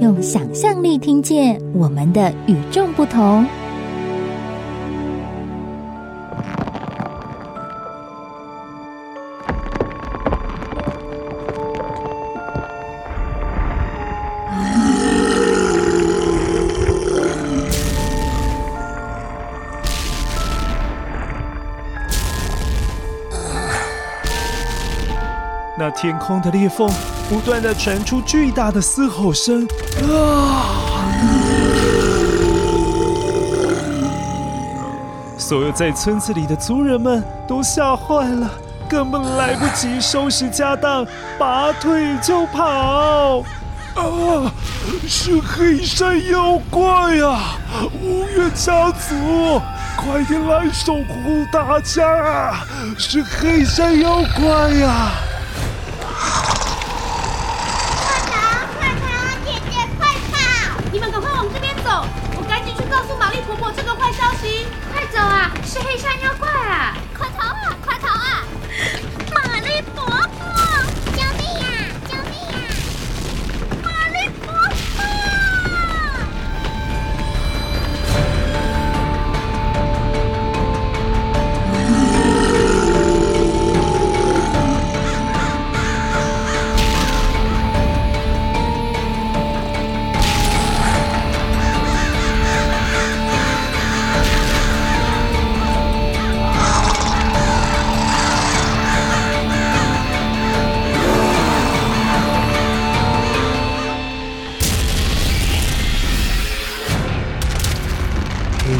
用想象力听见我们的与众不同。那天空的裂缝不断地传出巨大的嘶吼声啊！所有在村子里的族人们都吓坏了，根本来不及收拾家当，拔腿就跑。啊！是黑山妖怪啊！无月家族！快点来守护大家啊！是黑山妖怪啊！是黑山妖怪啊！快逃啊！快逃啊！玛丽伯伯，救命啊！救命啊！玛丽伯黑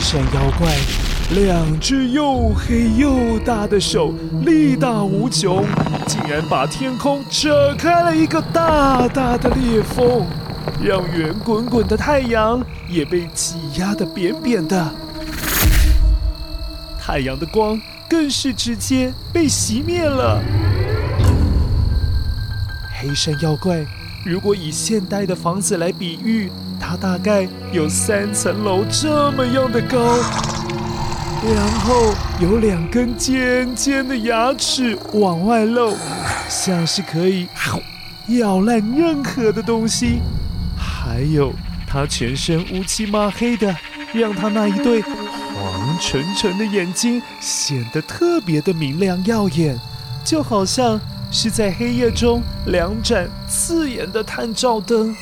山妖怪两只又黑又大的手力大无穷，竟然把天空扯开了一个大大的裂缝，让圆滚滚的太阳也被挤压得扁扁的。太阳的光更是直接被熄灭了。黑山妖怪如果以现代的房子来比喻，它大概有3层楼这么样的高，然后有2根尖尖的牙齿往外露，像是可以咬烂任何的东西。还有它全身乌漆麻黑的，让它那一对黄澄澄的眼睛显得特别的明亮耀眼，就好像是在黑夜中2盏刺眼的探照灯。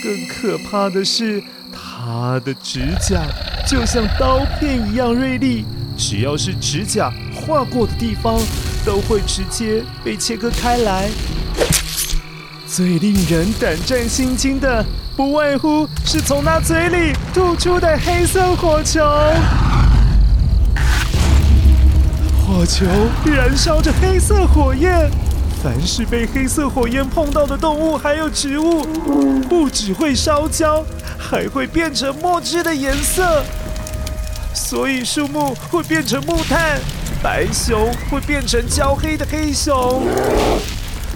更可怕的是，它的指甲就像刀片一样锐利，只要是指甲划过的地方，都会直接被切割开来。最令人胆战心惊的，不外乎是从它嘴里吐出的黑色火球。火球燃烧着黑色火焰，凡是被黑色火焰碰到的动物还有植物，不只会烧焦，还会变成墨汁的颜色。所以树木会变成木炭，白熊会变成焦黑的黑熊。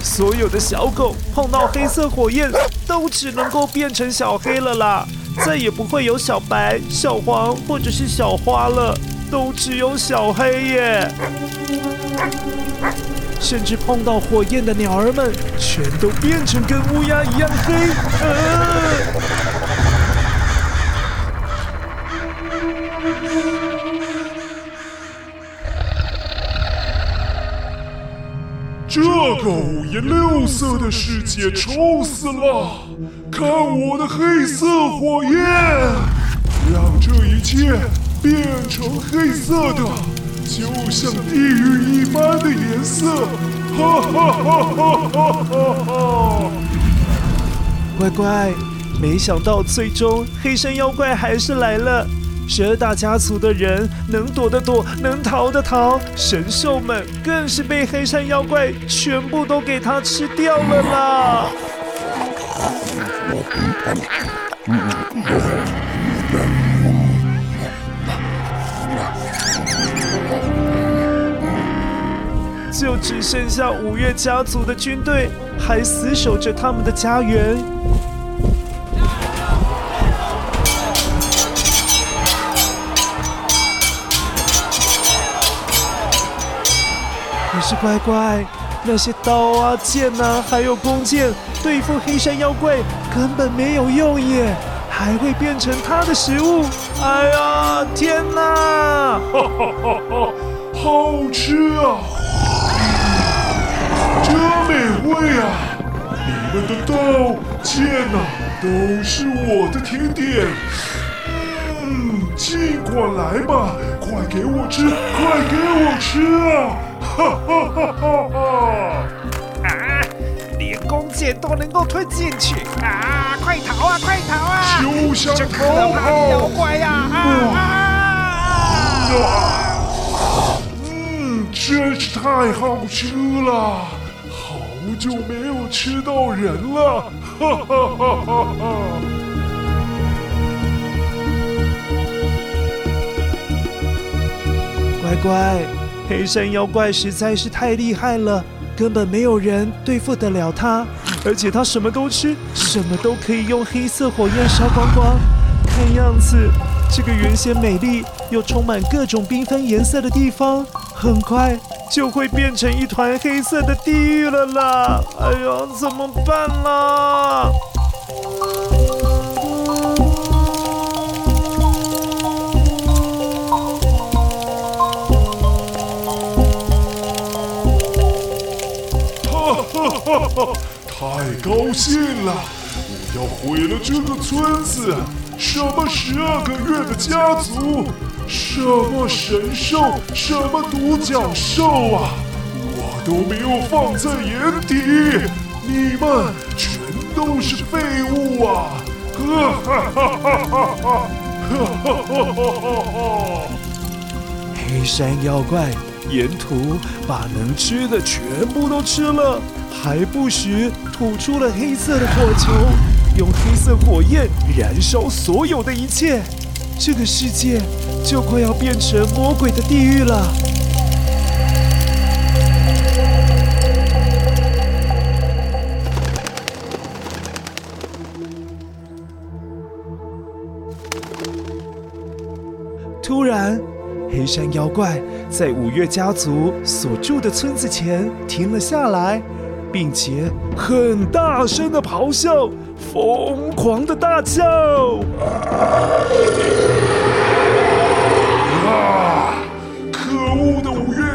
所有的小狗碰到黑色火焰都只能够变成小黑了啦，再也不会有小白、小黄或者是小花了。都只有小黑耶！甚至碰到火焰的鸟儿们，全都变成跟乌鸦一样黑。这个五颜六色的世界臭死了！看我的黑色火焰，让这一切变成黑色的，就像地狱一般的颜色，哈哈哈哈哈哈！乖乖，没想到最终黑山妖怪还是来了。12大家族的人能躲的躲，能逃的逃，神兽们更是被黑山妖怪全部都给他吃掉了啦！就只剩下五月家族的军队还死守着他们的家园。可是乖乖，那些刀啊剑啊还有弓箭对付黑山妖怪根本没有用耶，还会变成他的食物。哎呀，天哪，哈哈哈哈，好吃啊，真美味啊！你们的刀剑啊，都是我的甜点。尽管来吧，快给我吃，快给我吃啊！哈哈哈哈哈！啊，连弓箭都能够吞进去啊！快逃啊，快逃啊！休想逃跑！妖怪呀！啊！真是太好吃了！好久没有吃到人了，哈哈哈哈哈！乖乖，黑山妖怪实在是太厉害了，根本没有人对付得了他。而且他什么都吃，什么都可以用黑色火焰烧光光。看样子，这个原先美丽又充满各种缤纷颜色的地方，很快就会变成一团黑色的地狱了啦！哎呦，怎么办啦？哈哈哈哈！太高兴了！我要毁了这个村子！什么12个月的家族？什么神兽，什么独角兽啊，我都没有放在眼底，你们全都是废物啊！哈哈哈哈哈哈！哈哈哈！黑山妖怪沿途把能吃的全部都吃了，还不时吐出了黑色的火球，用黑色火焰燃烧所有的一切。这个世界就快要变成魔鬼的地狱了。突然，黑山妖怪在五月家族所住的村子前停了下来，并且很大声的咆哮，疯狂的大叫。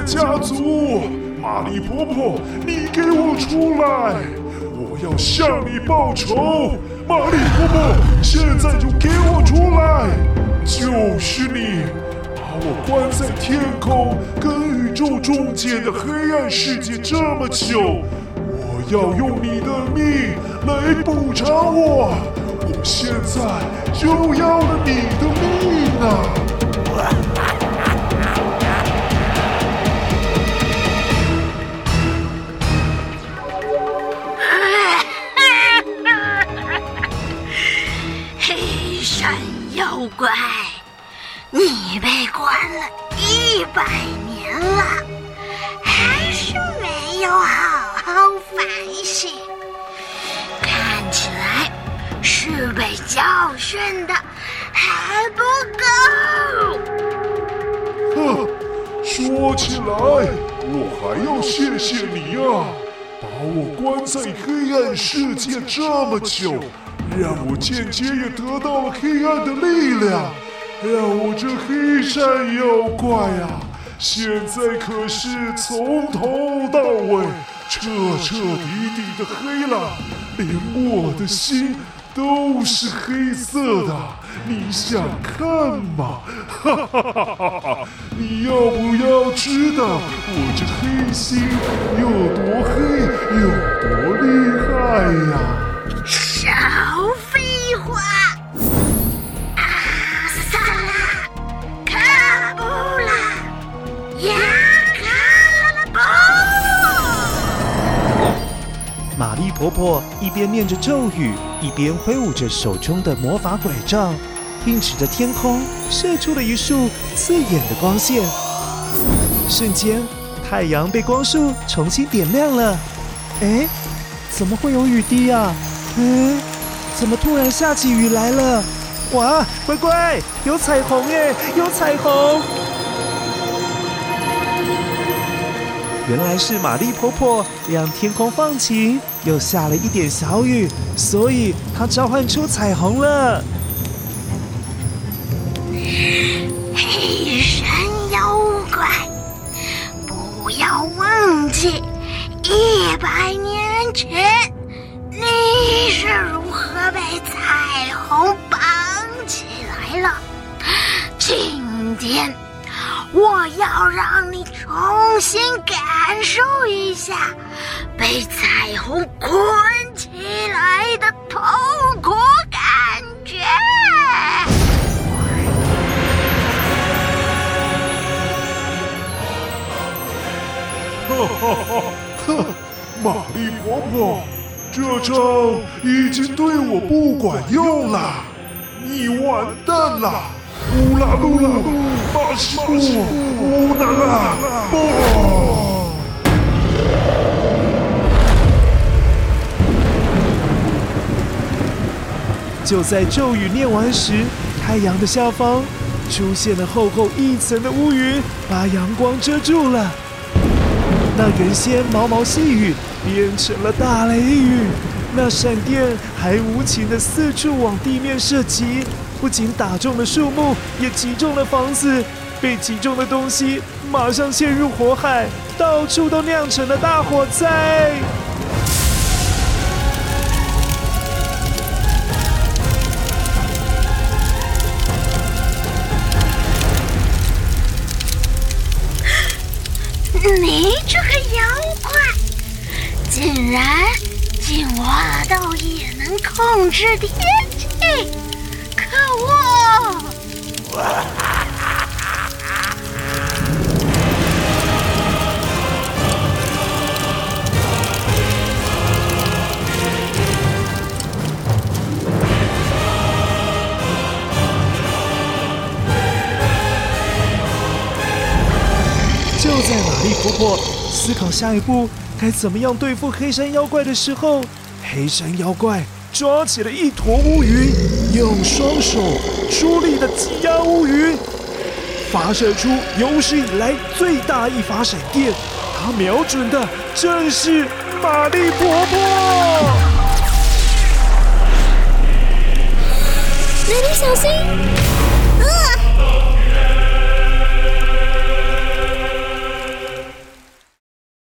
家族，玛丽婆婆，你给我出来！我要向你报仇！玛丽婆婆，现在就给我出来！就是你，把我关在天空跟宇宙中间的黑暗世界这么久，我要用你的命来补偿我！我现在就要了你的命啊！乖，你被关了100年了，还是没有好好反省，看起来是被教训的还不够。哼，说起来，我还要谢谢你啊，把我关在黑暗世界这么久。让我间接也得到了黑暗的力量，让我这黑山妖怪啊，现在可是从头到尾彻彻底底的黑了，连我的心都是黑色的，你想看吗？哈哈哈哈哈！你要不要知道我这黑心有多黑，有多厉害呀、啊？少废话！阿萨拉卡布拉雅卡拉布！玛丽婆婆婆一边念着咒语，一边挥舞着手中的魔法拐杖，并指着天空射出了一束刺眼的光线。瞬间，太阳被光束重新点亮了。哎，怎么会有雨滴啊？嗯，怎么突然下起雨来了？哇，乖乖，有彩虹耶，有彩虹！原来是玛丽婆婆让天空放晴，又下了一点小雨，所以她召唤出彩虹了。黑神妖怪，不要忘记100年前你是如何被彩虹绑起来了。今天我要让你重新感受一下被彩虹捆起来的痛苦感觉。哈哈哈哈！玛丽婆婆，这招已经对我不管用了，你完蛋了！乌拉鲁拉，巴西布，乌拉拉布。就在咒语念完时，太阳的下方出现了厚厚一层的乌云，把阳光遮住了。那原先毛毛细雨变成了大雷雨，那闪电还无情地四处往地面射击，不仅打中了树木，也击中了房子。被击中的东西马上陷入火海，到处都酿成了大火灾。你这个妖怪，竟然进化到也能控制天气，可恶！就在玛丽婆婆思考下一步该怎么样对付黑山妖怪的时候，黑山妖怪抓起了一坨乌云，用双手出力的挤压乌云，发射出有史以来最大一发闪电，它瞄准的正是玛丽婆婆。玛丽小心！